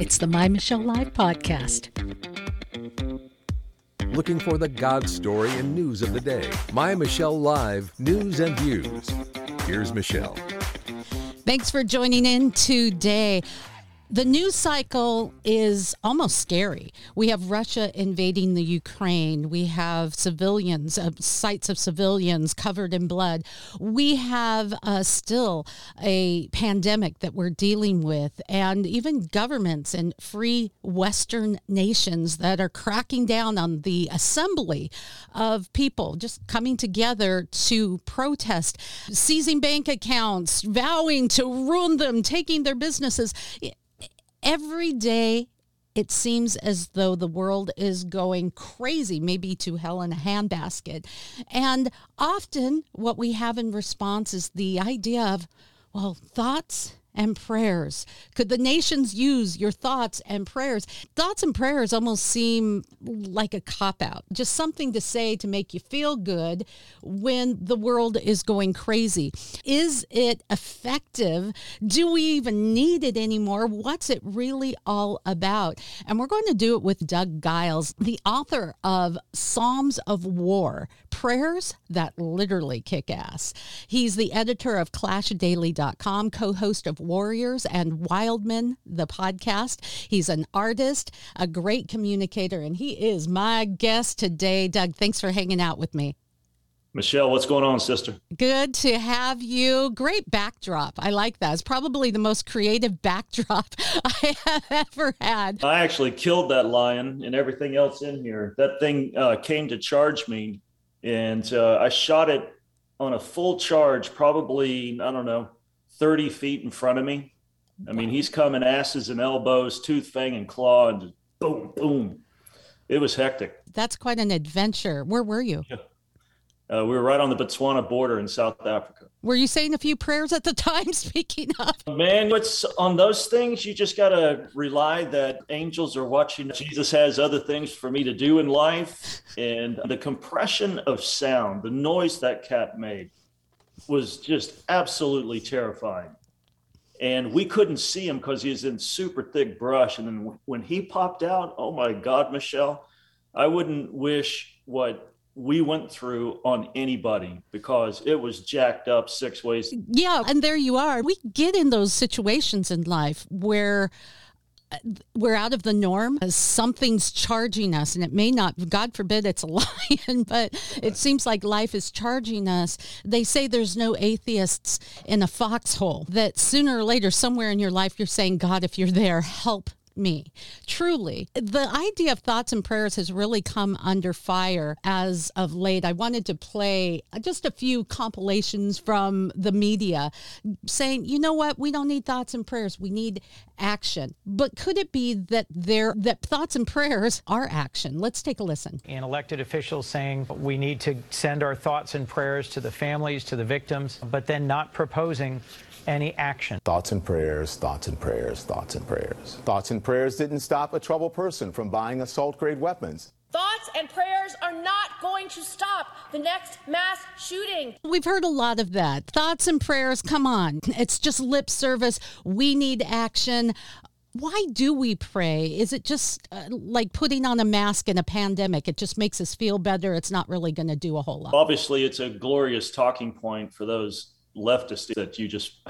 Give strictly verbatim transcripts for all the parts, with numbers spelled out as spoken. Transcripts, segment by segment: It's the My Michelle Live podcast. Looking for the God story and news of the day. My Michelle Live News and Views. Here's Michelle. Thanks for joining in today. The news cycle is almost scary. We have Russia invading the Ukraine. We have civilians, uh, sites of civilians covered in blood. We have uh, still a pandemic that we're dealing with, and even governments and free Western nations that are cracking down on the assembly of people just coming together to protest, seizing bank accounts, vowing to ruin them, taking their businesses. Every day, it seems as though the world is going crazy, maybe to hell in a handbasket. And often what we have in response is the idea of, well, thoughts and prayers. Could the nations use your thoughts and prayers? Thoughts and prayers almost seem like a cop-out, just something to say to make you feel good when the world is going crazy. Is it effective? Do we even need it anymore? What's it really all about? And we're going to do it with Doug Giles, the author of Psalms of War, Prayers That Literally Kick Ass. He's the editor of clash daily dot com, co-host of Warriors and Wildmen, the podcast. He's an artist, a great communicator, and he is my guest today. Doug, thanks for hanging out with me. Michelle, what's going on, sister? Good to have you. Great backdrop. I like that. It's probably the most creative backdrop I have ever had. I actually killed that lion and everything else in here. That thing uh, came to charge me, and uh, I shot it on a full charge, probably, I don't know, thirty feet in front of me. I mean, he's coming asses and elbows, tooth, fang, and claw, and just boom, boom. It was hectic. That's quite an adventure. Where were you? Yeah. Uh, we were right on the Botswana border in South Africa. Were you saying a few prayers at the time, speaking of? Man, what's on those things, you just got to rely that angels are watching. Jesus has other things for me to do in life. And the compression of sound, the noise that cat made, was just absolutely terrifying. And we couldn't see him because he's in super thick brush. And then when he popped out, oh my God, Michelle, I wouldn't wish what we went through on anybody, because it was jacked up six ways. Yeah, and there you are. We get in those situations in life where we're out of the norm. Something's charging us, and it may not, God forbid it's a lion, but it seems like life is charging us. They say there's no atheists in a foxhole, that sooner or later, somewhere in your life, you're saying, God, if you're there, help me. Truly, the idea of thoughts and prayers has really come under fire as of late. I wanted to play just a few compilations from the media saying, you know what, we don't need thoughts and prayers, we need action. But could it be that there that thoughts and prayers are action? Let's take a listen. And elected officials saying we need to send our thoughts and prayers to the families, to the victims, but then not proposing any action. Thoughts and prayers, thoughts and prayers, thoughts and prayers. Thoughts and prayers didn't stop a troubled person from buying assault-grade weapons. Thoughts and prayers are not going to stop the next mass shooting. We've heard a lot of that. Thoughts and prayers, come on. It's just lip service. We need action. Why do we pray? Is it just uh, like putting on a mask in a pandemic? It just makes us feel better. It's not really going to do a whole lot. Obviously, it's a glorious talking point for those leftists that you just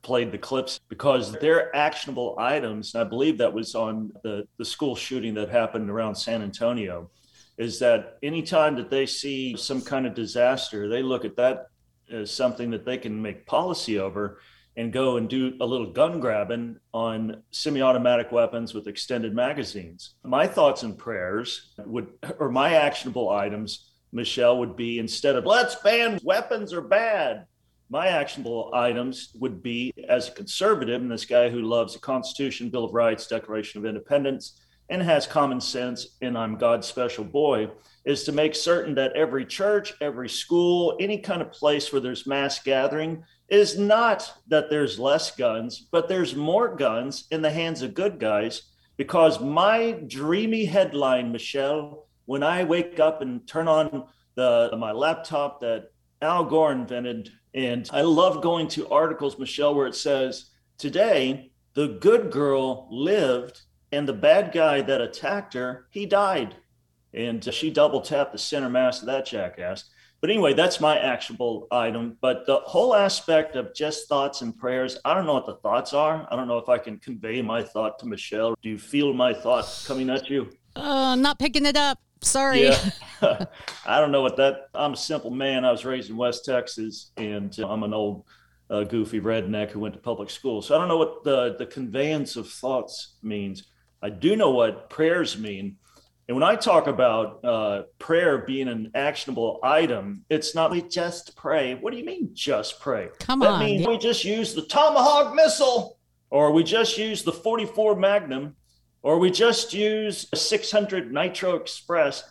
played the clips, because they're actionable items. And I believe that was on the, the school shooting that happened around San Antonio, is that anytime that they see some kind of disaster, they look at that as something that they can make policy over and go and do a little gun grabbing on semi-automatic weapons with extended magazines. My thoughts and prayers would, or my actionable items, Michelle, would be, instead of let's ban weapons are bad, my actionable items would be, as a conservative and this guy who loves the Constitution, Bill of Rights, Declaration of Independence, and has common sense, and I'm God's special boy, is to make certain that every church, every school, any kind of place where there's mass gathering is not that there's less guns, but there's more guns in the hands of good guys. Because my dreamy headline, Michelle, when I wake up and turn on the my laptop that Al Gore invented, and I love going to articles, Michelle, where it says, today, the good girl lived And the bad guy that attacked her, he died. And she double tapped the center mass of that jackass. But anyway, that's my actionable item. But the whole aspect of just thoughts and prayers, I don't know what the thoughts are. I don't know if I can convey my thought to Michelle. Do you feel my thought coming at you? Uh, I'm not picking it up. Sorry. Yeah. I don't know what that, I'm a simple man. I was raised in West Texas, and I'm an old uh, goofy redneck who went to public school. So I don't know what the, the conveyance of thoughts means. I do know what prayers mean. And when I talk about uh, prayer being an actionable item, it's not we just pray. What do you mean just pray? Come on. That means yeah. we just use the Tomahawk missile, or we just use the forty-four Magnum, or we just use a six hundred Nitro Express.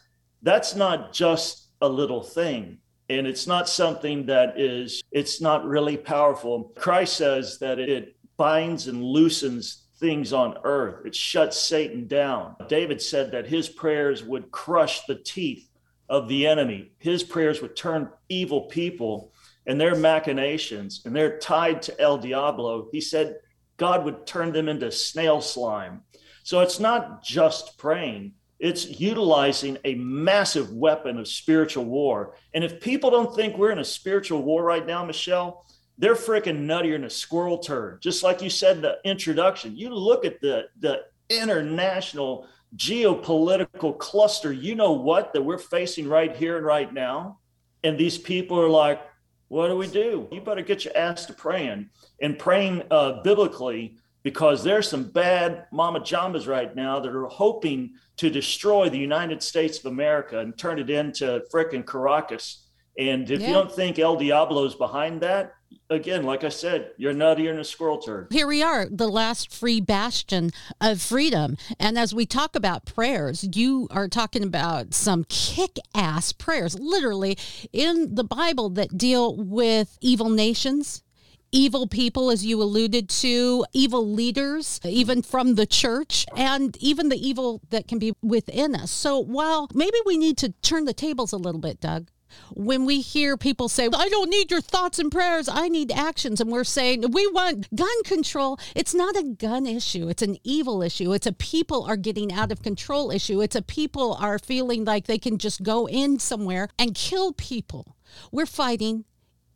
That's not just a little thing. And it's not something that is, it's not really powerful. Christ says that it binds and loosens things on earth. It shuts Satan down. David said that his prayers would crush the teeth of the enemy. His prayers would turn evil people and their machinations, and they're tied to El Diablo. He said God would turn them into snail slime. So it's not just praying. It's utilizing a massive weapon of spiritual war. And if people don't think we're in a spiritual war right now, Michelle, they're freaking nuttier than a squirrel turd. Just like you said in the introduction, you look at the, the international geopolitical cluster, you know what, that we're facing right here and right now. And these people are like, what do we do? You better get your ass to praying and praying uh, biblically, because there's some bad mama jambas right now that are hoping to destroy the United States of America and turn it into freaking Caracas. And if yeah. you don't think El Diablo's behind that, again, like I said, you're nuttier than a squirrel turd. Here we are, the last free bastion of freedom. And as we talk about prayers, you are talking about some kick-ass prayers, literally, in the Bible that deal with evil nations, evil people, as you alluded to, evil leaders, even from the church, and even the evil that can be within us. So while maybe we need to turn the tables a little bit, Doug, when we hear people say, I don't need your thoughts and prayers, I need actions. And we're saying, we want gun control. It's not a gun issue. It's an evil issue. It's a people are getting out of control issue. It's a people are feeling like they can just go in somewhere and kill people. We're fighting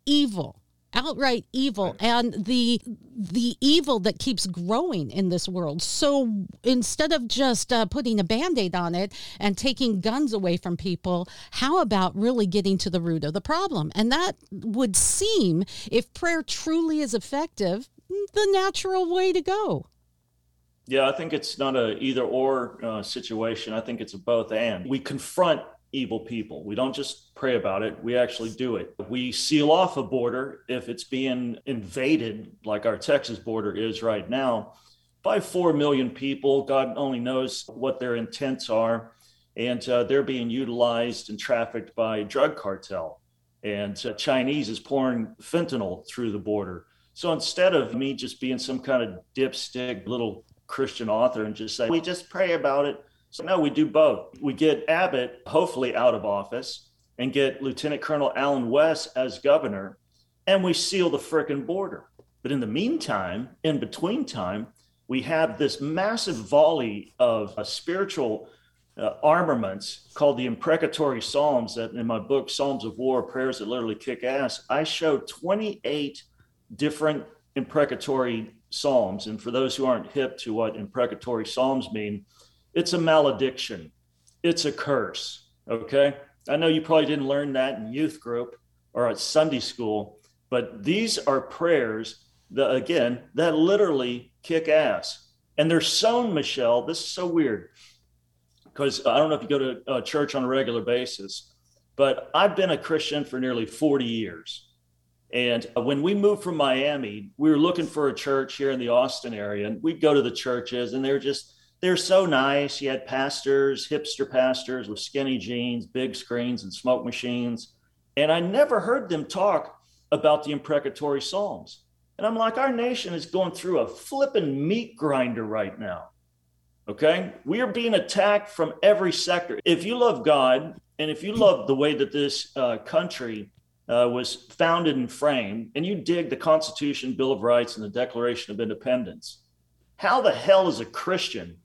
evil, outright evil, and the the evil that keeps growing in this world. So instead of just uh, putting a Band-Aid on it and taking guns away from people, how about really getting to the root of the problem? And that would seem, if prayer truly is effective, the natural way to go. Yeah, I think it's not a either or uh, situation. I think it's a both and. We confront evil people. We don't just pray about it. We actually do it. We seal off a border if it's being invaded, like our Texas border is right now, by four million people. God only knows what their intents are. And uh, they're being utilized and trafficked by drug cartel. And uh, Chinese is pouring fentanyl through the border. So instead of me just being some kind of dipstick little Christian author and just say, we just pray about it. So now we do both. We get Abbott, hopefully out of office, and get Lieutenant Colonel Alan West as governor, and we seal the frickin' border. But in the meantime, in between time, we have this massive volley of uh, spiritual uh, armaments called the imprecatory Psalms that in my book, Psalms of War, Prayers That Literally Kick Ass, I show twenty-eight different imprecatory Psalms. And for those who aren't hip to what imprecatory Psalms mean, it's a malediction. It's a curse. Okay. I know you probably didn't learn that in youth group or at Sunday school, but these are prayers that, again, that literally kick ass. And they're sown, Michelle. This is so weird because I don't know if you go to uh, church on a regular basis, but I've been a Christian for nearly forty years. And when we moved from Miami, we were looking for a church here in the Austin area, and we'd go to the churches and they were just, they're so nice. You had pastors, hipster pastors with skinny jeans, big screens, and smoke machines. And I never heard them talk about the imprecatory Psalms. And I'm like, our nation is going through a flipping meat grinder right now. Okay? We are being attacked from every sector. If you love God, and if you love the way that this uh, country uh, was founded and framed, and you dig the Constitution, Bill of Rights, and the Declaration of Independence, how the hell is a Christian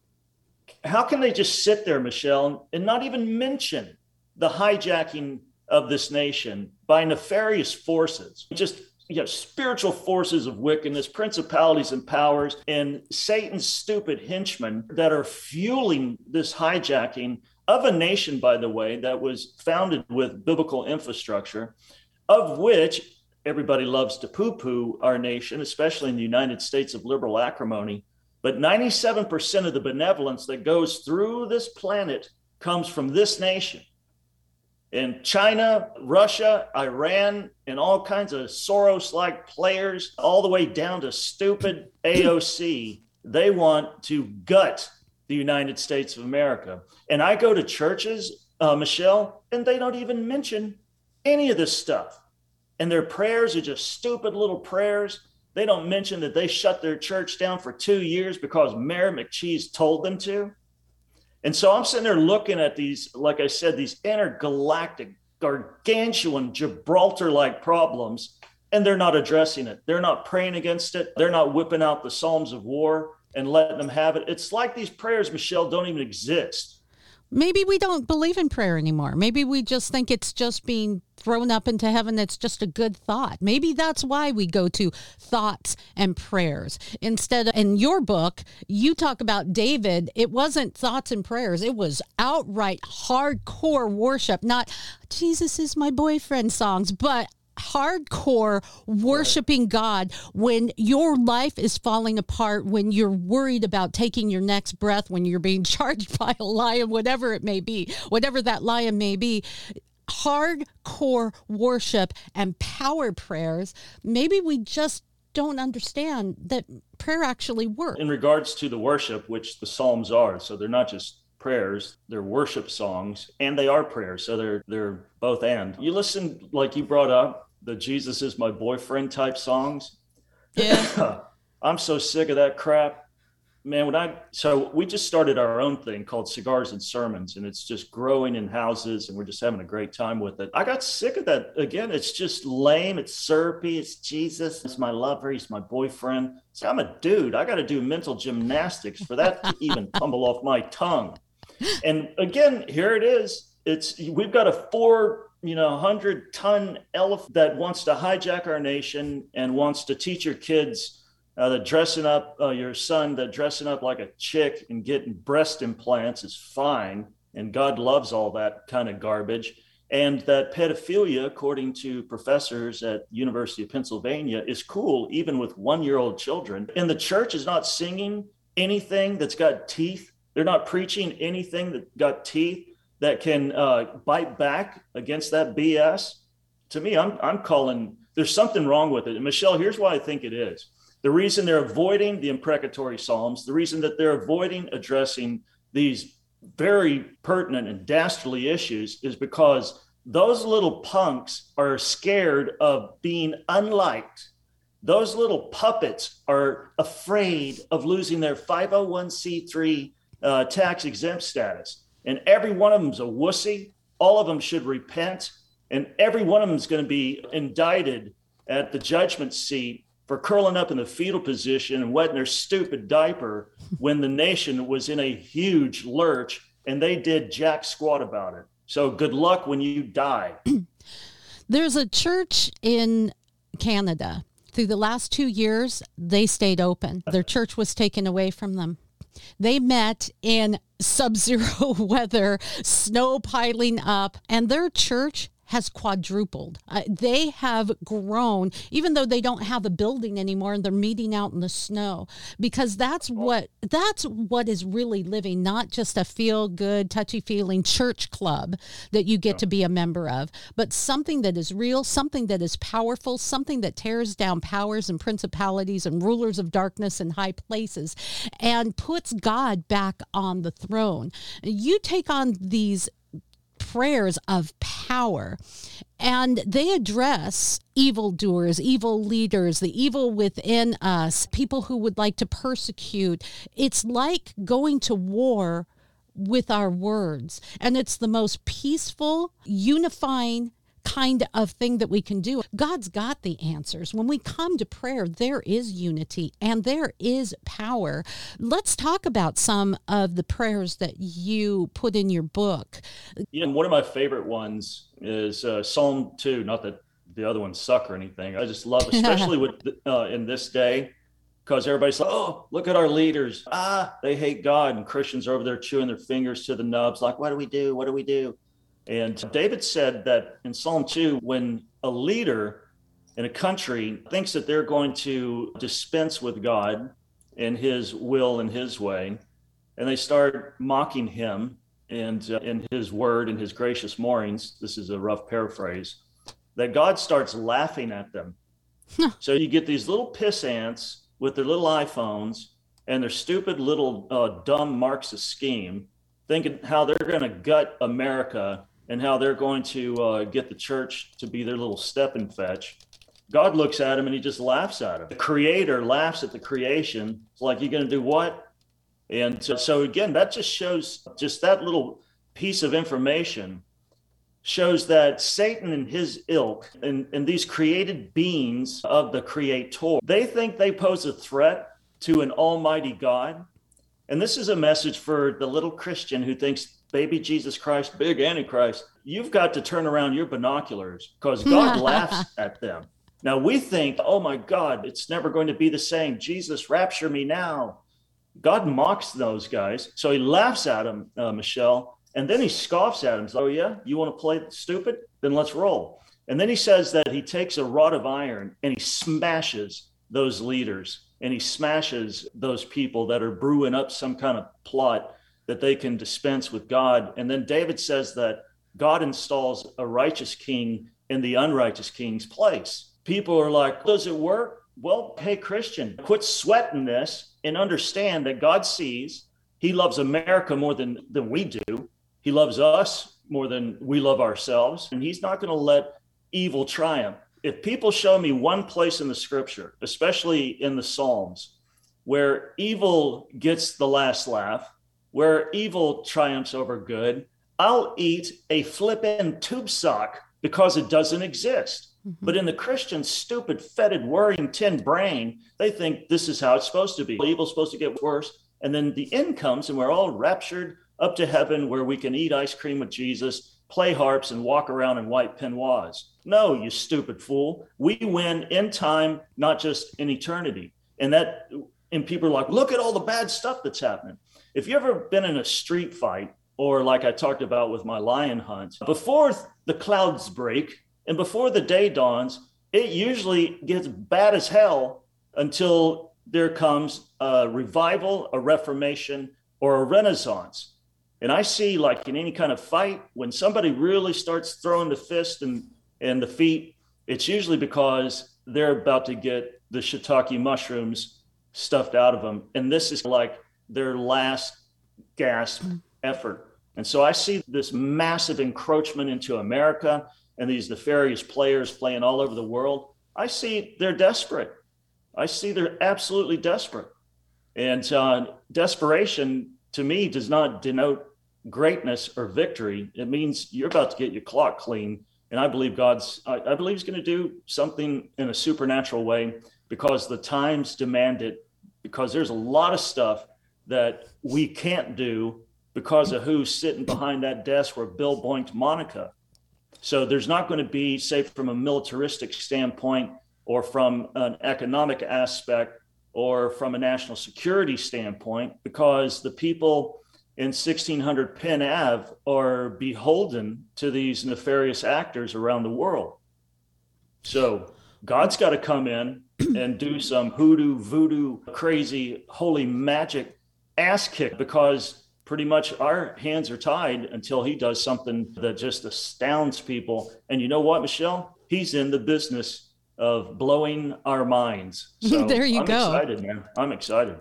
how can they just sit there, Michelle, and not even mention the hijacking of this nation by nefarious forces, just, you know, spiritual forces of wickedness, principalities and powers, and Satan's stupid henchmen that are fueling this hijacking of a nation, by the way, that was founded with biblical infrastructure, of which everybody loves to poo-poo our nation, especially in the United States of liberal acrimony. But ninety-seven percent of the benevolence that goes through this planet comes from this nation. And China, Russia, Iran, and all kinds of Soros-like players, all the way down to stupid A O C, they want to gut the United States of America. And I go to churches, uh, Michelle, and they don't even mention any of this stuff. And their prayers are just stupid little prayers. They don't mention that they shut their church down for two years because Mayor McCheese told them to. And so I'm sitting there looking at these, like I said, these intergalactic, gargantuan, Gibraltar-like problems, and they're not addressing it. They're not praying against it. They're not whipping out the Psalms of War and letting them have it. It's like these prayers, Michelle, don't even exist. Maybe we don't believe in prayer anymore. Maybe we just think it's just being thrown up into heaven. That's just a good thought. Maybe that's why we go to thoughts and prayers. Instead of, in your book, you talk about David. It wasn't thoughts and prayers. It was outright hardcore worship, not Jesus is my boyfriend songs, but hardcore worshiping God when your life is falling apart, when you're worried about taking your next breath, when you're being charged by a lion, whatever it may be, whatever that lion may be. Hardcore worship and power prayers. Maybe we just don't understand that prayer actually works. In regards to the worship, which the Psalms are, so they're not just prayers, they're worship songs, and they are prayers, so they're they're both and. You listen, like you brought up, the Jesus is my boyfriend type songs. Yeah. I'm so sick of that crap. Man, when I, so we just started our own thing called Cigars and Sermons, and it's just growing in houses, and we're just having a great time with it. I got sick of that. Again, it's just lame, it's syrupy, it's Jesus, it's my lover, he's my boyfriend. See, I'm a dude. I got to do mental gymnastics for that to even tumble off my tongue. And again, here it is. It's, we've got a four, you know, hundred ton elephant that wants to hijack our nation and wants to teach your kids uh, that dressing up uh, your son, that dressing up like a chick and getting breast implants is fine. And God loves all that kind of garbage. And that pedophilia, according to professors at University of Pennsylvania, is cool, even with one-year-old children. And the church is not singing anything that's got teeth. They're not preaching anything that got teeth that can uh, bite back against that B S. To me, I'm I'm calling, there's something wrong with it. And Michelle, here's why I think it is. The reason they're avoiding the imprecatory Psalms, the reason that they're avoiding addressing these very pertinent and dastardly issues is because those little punks are scared of being unliked. Those little puppets are afraid of losing their five oh one c three Uh, tax exempt status. And every one of them's a wussy. All of them should repent. And every one of them is going to be indicted at the judgment seat for curling up in the fetal position and wetting their stupid diaper when the nation was in a huge lurch and they did jack squat about it. So good luck when you die. There's a church in Canada. Through the last two years, they stayed open. Their church was taken away from them. They met in sub-zero weather, snow piling up, and their church has quadrupled. Uh, they have grown, even though they don't have a building anymore, and they're meeting out in the snow, because that's what that's what is really living, not just a feel-good, touchy-feeling church club that you get yeah. to be a member of, but something that is real, something that is powerful, something that tears down powers and principalities and rulers of darkness in high places and puts God back on the throne. You take on these prayers of power, and they address evildoers, evil leaders, the evil within us, people who would like to persecute. It's like going to war with our words, and it's the most peaceful, unifying kind of thing that we can do. God's got the answers. When we come to prayer, there is unity and there is power. Let's talk about some of the prayers that you put in your book. Yeah, and one of my favorite ones is uh, Psalm two, not that the other ones suck or anything. I just love, especially with uh, in this day, because everybody's like, oh, look at our leaders. Ah, they hate God. And Christians are over there chewing their fingers to the nubs, like, what do we do? What do we do? And David said that in Psalm two, when a leader in a country thinks that they're going to dispense with God and his will and his way, and they start mocking him and uh, in his word and his gracious moorings, this is a rough paraphrase, that God starts laughing at them. So you get these little piss ants with their little iPhones and their stupid little uh, dumb Marxist scheme, thinking how they're going to gut America and how they're going to uh, get the church to be their little step and fetch. God looks at him and he just laughs at him. The creator laughs at the creation. It's like, you're going to do what? And so, so again, that just shows, just that little piece of information shows that Satan and his ilk and, and these created beings of the creator, they think they pose a threat to an almighty God. And this is a message for the little Christian who thinks baby Jesus Christ, big Antichrist. You've got to turn around your binoculars because God laughs at them. Now we think, oh my God, it's never going to be the same. Jesus, rapture me now. God mocks those guys. So he laughs at them, uh, Michelle. And then he scoffs at him. Oh, yeah, you want to play stupid? Then let's roll. And then he says that he takes a rod of iron and he smashes those leaders and he smashes those people that are brewing up some kind of plot that they can dispense with God. And then David says that God installs a righteous king in the unrighteous king's place. People are like, does it work? Well, hey, Christian, quit sweating this and understand that God sees. He loves America more than, than we do. He loves us more than we love ourselves, and he's not going to let evil triumph. If people show me one place in the scripture, especially in the Psalms, where evil gets the last laugh, where evil triumphs over good, I'll eat a flippin' tube sock because it doesn't exist. Mm-hmm. But in the Christian stupid, fetid, worrying tin brain, they think this is how it's supposed to be. Evil's supposed to get worse, and then the end comes, and we're all raptured up to heaven where we can eat ice cream with Jesus, play harps, and walk around in white peignoirs. No, you stupid fool. We win in time, not just in eternity. And that, and people are like, look at all the bad stuff that's happening. If you've ever been in a street fight, or like I talked about with my lion hunt, before the clouds break and before the day dawns, it usually gets bad as hell until there comes a revival, a reformation, or a renaissance. And I see, like in any kind of fight, when somebody really starts throwing the fist and, and the feet, it's usually because they're about to get the shiitake mushrooms stuffed out of them. And this is like their last gasp mm-hmm. effort. And so I see this massive encroachment into America and these nefarious players playing all over the world. I see they're desperate. I see they're absolutely desperate. And uh, desperation, to me, does not denote greatness or victory. It means you're about to get your clock clean. And I believe God's, I, I believe he's going to do something in a supernatural way because the times demand it, because there's a lot of stuff that we can't do because of who's sitting behind that desk where Bill boinked Monica. So there's not going to be, say, from a militaristic standpoint or from an economic aspect, or from a national security standpoint, because the people in sixteen hundred Penn Avenue are beholden to these nefarious actors around the world. So God's got to come in and do some hoodoo, voodoo, crazy, holy magic ass kick, because pretty much our hands are tied until he does something that just astounds people. And you know what, Michelle? He's in the business of blowing our minds. So there you I'm go. I'm excited, man. I'm excited.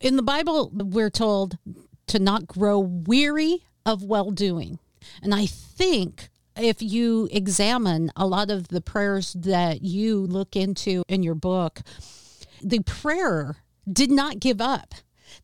In the Bible, we're told to not grow weary of well-doing. And I think if you examine a lot of the prayers that you look into in your book, the prayer did not give up.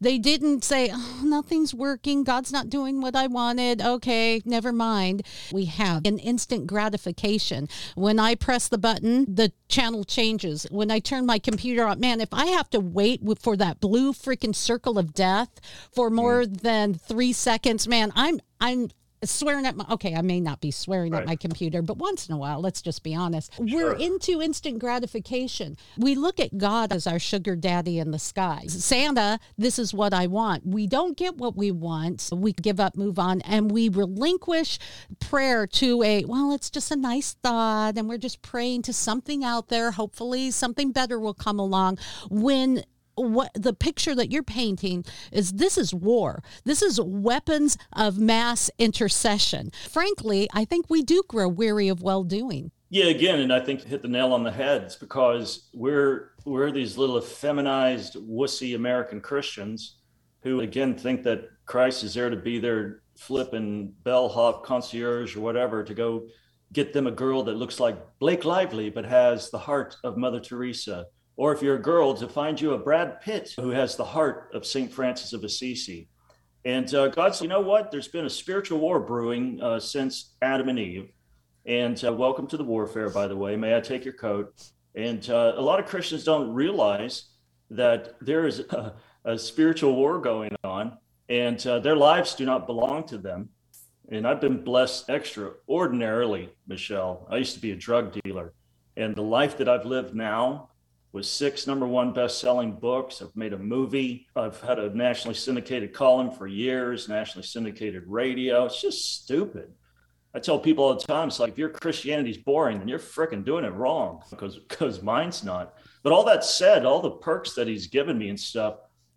They didn't say, oh, nothing's working. God's not doing what I wanted. Okay, never mind. We have an instant gratification. When I press the button, the channel changes. When I turn my computer on, man, if I have to wait for that blue freaking circle of death for more yeah. than three seconds, man, I'm, I'm, swearing at my, okay, I may not be swearing right. at my computer, but once in a while, let's just be honest. Sure. We're into instant gratification. We look at God as our sugar daddy in the sky. Santa, this is what I want. We don't get what we want. We give up, move on, and we relinquish prayer to a, well, it's just a nice thought, and we're just praying to something out there. Hopefully something better will come along. When what the picture that you're painting is, this is war. This is weapons of mass intercession. Frankly, I think we do grow weary of well-doing. Yeah, again, and I think hit the nail on the head. It's because we're we're these little effeminized, wussy American Christians who, again, think that Christ is there to be their flipping bellhop, concierge, or whatever, to go get them a girl that looks like Blake Lively but has the heart of Mother Teresa. Or if you're a girl, to find you a Brad Pitt who has the heart of Saint Francis of Assisi. And uh, God said, you know what? There's been a spiritual war brewing uh, since Adam and Eve. And uh, welcome to the warfare, by the way. May I take your coat? And uh, a lot of Christians don't realize that there is a, a spiritual war going on, and uh, their lives do not belong to them. And I've been blessed extraordinarily, Michelle. I used to be a drug dealer. And the life that I've lived now, with six number one best-selling books. I've made a movie. I've had a nationally syndicated column for years, nationally syndicated radio. It's just stupid. I tell people all the time, it's like, if your Christianity's boring, then you're fricking doing it wrong, because because mine's not. But all that said, all the perks that he's given me and stuff,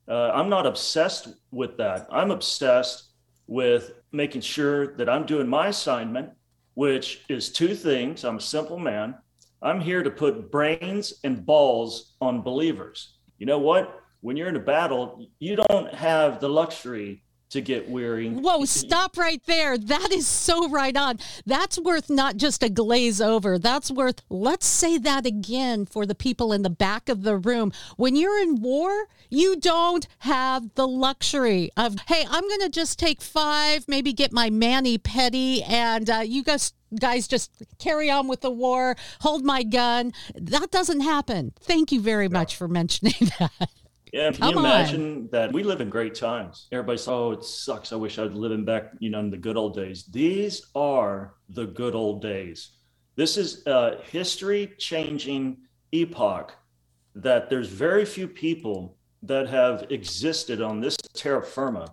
uh, I'm not obsessed with that. I'm obsessed with making sure that I'm doing my assignment, which is two things. I'm a simple man. I'm here to put brains and balls on believers. You know what? When you're in a battle, you don't have the luxury to get weary. Whoa, stop right there. That is so right on. That's worth not just a glaze over. That's worth, let's say that again for the people in the back of the room. When you're in war, you don't have the luxury of, hey, I'm going to just take five, maybe get my mani-pedi, and uh, you guys guys just carry on with the war, hold my gun. That doesn't happen. Thank you very much for mentioning that. Yeah, can Come you imagine on. That we live in great times? Everybody's like, oh, it sucks. I wish I was living back, you know, in the good old days. These are the good old days. This is a history-changing epoch that there's very few people that have existed on this terra firma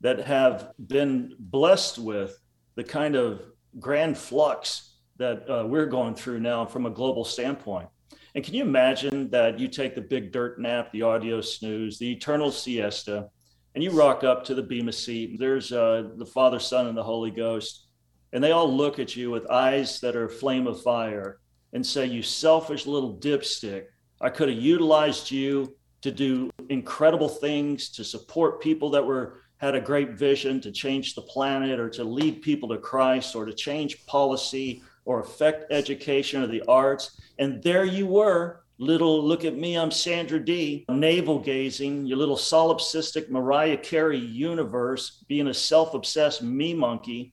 that have been blessed with the kind of grand flux that uh, we're going through now from a global standpoint. And can you imagine that you take the big dirt nap, the audio snooze, the eternal siesta, and you rock up to the Bema seat. There's uh, the Father, Son, and the Holy Ghost. And they all look at you with eyes that are a flame of fire and say, you selfish little dipstick. I could have utilized you to do incredible things, to support people that were had a great vision, to change the planet, or to lead people to Christ, or to change policy, or affect education or the arts. And there you were, little, look at me, I'm Sandra Dee, navel gazing, your little solipsistic Mariah Carey universe, being a self-obsessed me monkey.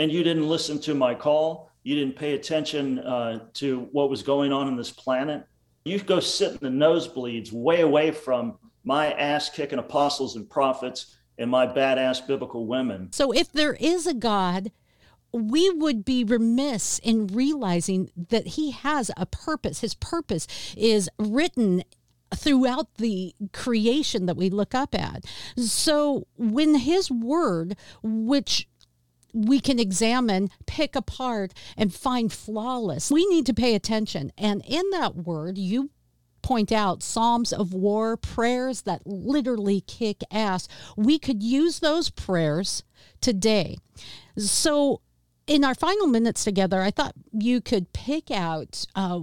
And you didn't listen to my call. You didn't pay attention uh, to what was going on in this planet. You go sit in the nosebleeds way away from my ass-kicking apostles and prophets and my badass biblical women. So if there is a God, we would be remiss in realizing that he has a purpose. His purpose is written throughout the creation that we look up at. So when his word, which we can examine, pick apart, and find flawless, we need to pay attention. And in that word, you point out Psalms of War, prayers that literally kick ass. We could use those prayers today. So in our final minutes together, I thought you could pick out uh,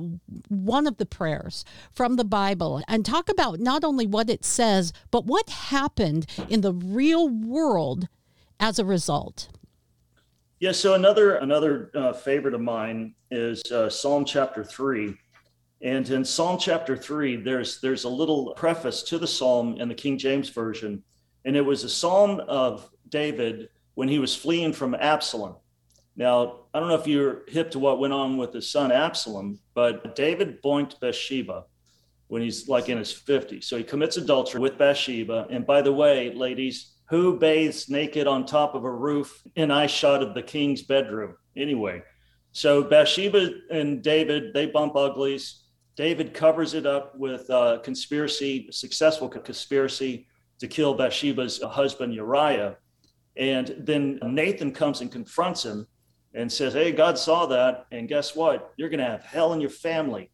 one of the prayers from the Bible and talk about not only what it says, but what happened in the real world as a result. Yeah, so another another uh, favorite of mine is uh, Psalm chapter three. And in Psalm chapter three, there's there's a little preface to the psalm in the King James Version. And it was a psalm of David when he was fleeing from Absalom. Now, I don't know if you're hip to what went on with his son Absalom, but David boinked Bathsheba when he's like in his fifties. So he commits adultery with Bathsheba. And by the way, ladies, who bathes naked on top of a roof in eyeshot of the king's bedroom? Anyway, so Bathsheba and David, they bump uglies. David covers it up with a conspiracy, successful conspiracy to kill Bathsheba's husband, Uriah. And then Nathan comes and confronts him and says, hey, God saw that. And guess what? You're going to have hell in your family,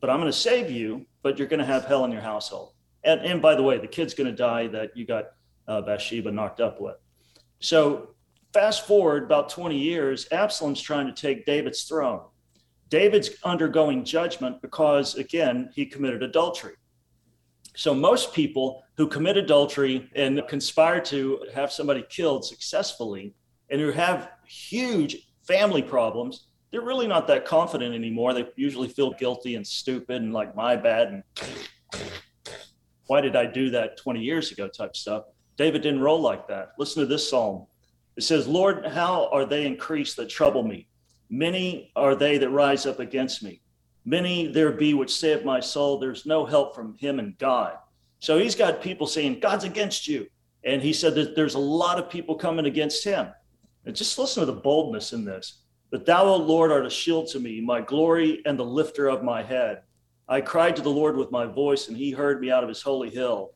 but I'm going to save you, but you're going to have hell in your household. And, and by the way, the kid's going to die that you got uh, Bathsheba knocked up with. So fast forward about twenty years, Absalom's trying to take David's throne. David's undergoing judgment because, again, he committed adultery. So most people who commit adultery and conspire to have somebody killed successfully and who have huge family problems, they're really not that confident anymore. They usually feel guilty and stupid and like, my bad, and why did I do that twenty years ago type stuff. David didn't roll like that. Listen to this psalm. It says, Lord, how are they increased that trouble me? Many are they that rise up against me. Many there be which say of my soul, there's no help from him and God. So he's got people saying, God's against you. And he said that there's a lot of people coming against him. And just listen to the boldness in this. But thou, O Lord, art a shield to me, my glory and the lifter of my head. I cried to the Lord with my voice, and he heard me out of his holy hill.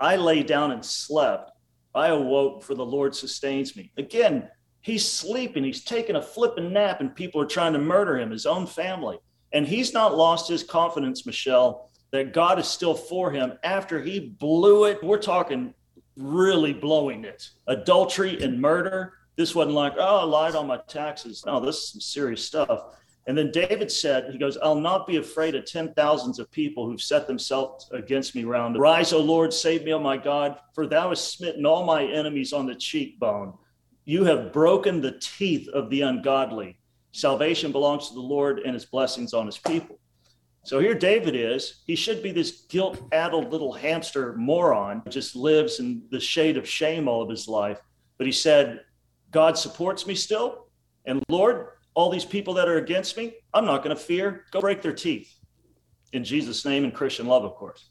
I lay down and slept. I awoke, for the Lord sustains me. Again, he's sleeping. He's taking a flipping nap, and people are trying to murder him, his own family. And he's not lost his confidence, Michelle, that God is still for him after he blew it. We're talking really blowing it. Adultery and murder. This wasn't like, oh, I lied on my taxes. No, this is some serious stuff. And then David said, he goes, I'll not be afraid of ten thousands of people who've set themselves against me round. Rise, O Lord, save me, O my God, for thou hast smitten all my enemies on the cheekbone. You have broken the teeth of the ungodly. Salvation belongs to the Lord and his blessings on his people. So here David is. He should be this guilt-addled little hamster moron who just lives in the shade of shame all of his life. But he said, God supports me still. And Lord, all these people that are against me, I'm not going to fear. Go break their teeth. In Jesus' name and Christian love, of course.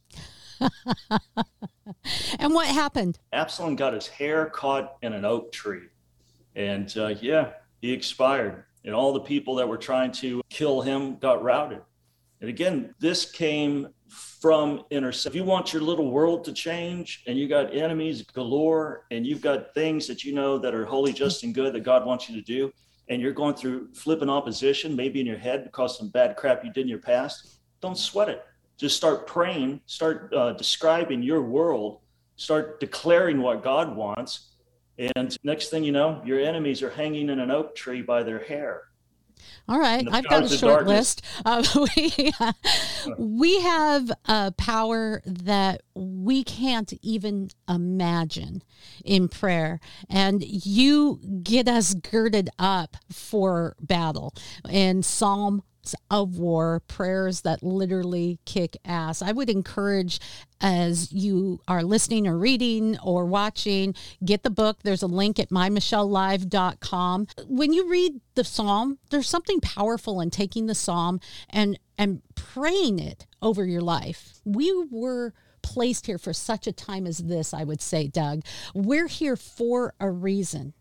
And what happened? Absalom got his hair caught in an oak tree. And uh, yeah, he expired. And all the people that were trying to kill him got routed. And again, this came from intercession. If you want your little world to change and you got enemies galore and you've got things that you know that are holy, just, and good that God wants you to do, and you're going through flipping opposition, maybe in your head because some bad crap you did in your past, don't sweat it. Just start praying, start uh, describing your world, start declaring what God wants. And next thing you know, your enemies are hanging in an oak tree by their hair. All right. I've got a short darkness. list. Uh, we, uh, we have a power that we can't even imagine in prayer. And you get us girded up for battle in Psalm of War, prayers that literally kick ass. I would encourage, as you are listening or reading or watching, get the book. There's a link at my michelle live dot com. When you read the psalm, there's something powerful in taking the psalm and and praying it over your life. We were placed here for such a time as this, I would say, Doug. We're here for a reason.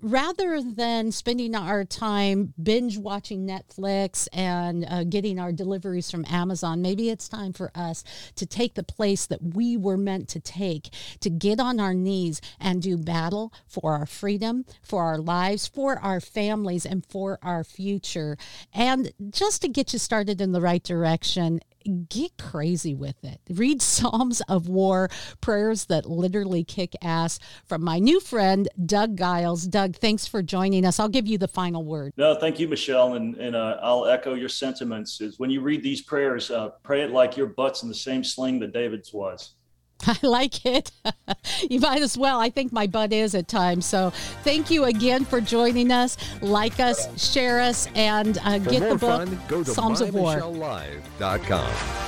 Rather than spending our time binge watching Netflix and uh, getting our deliveries from Amazon, maybe it's time for us to take the place that we were meant to take, to get on our knees and do battle for our freedom, for our lives, for our families, and for our future. And just to get you started in the right direction, get crazy with it. Read Psalms of War, prayers that literally kick ass, from my new friend, Doug Giles. Doug, thanks for joining us. I'll give you the final word. No, thank you, Michelle. And, and uh, I'll echo your sentiments. Is when you read these prayers, uh, pray it like your butt's in the same sling that David's was. I like it. You might as well. I think my butt is at times. So thank you again for joining us. Like us, share us, and uh, get the book, fun, go to my michelle live dot com.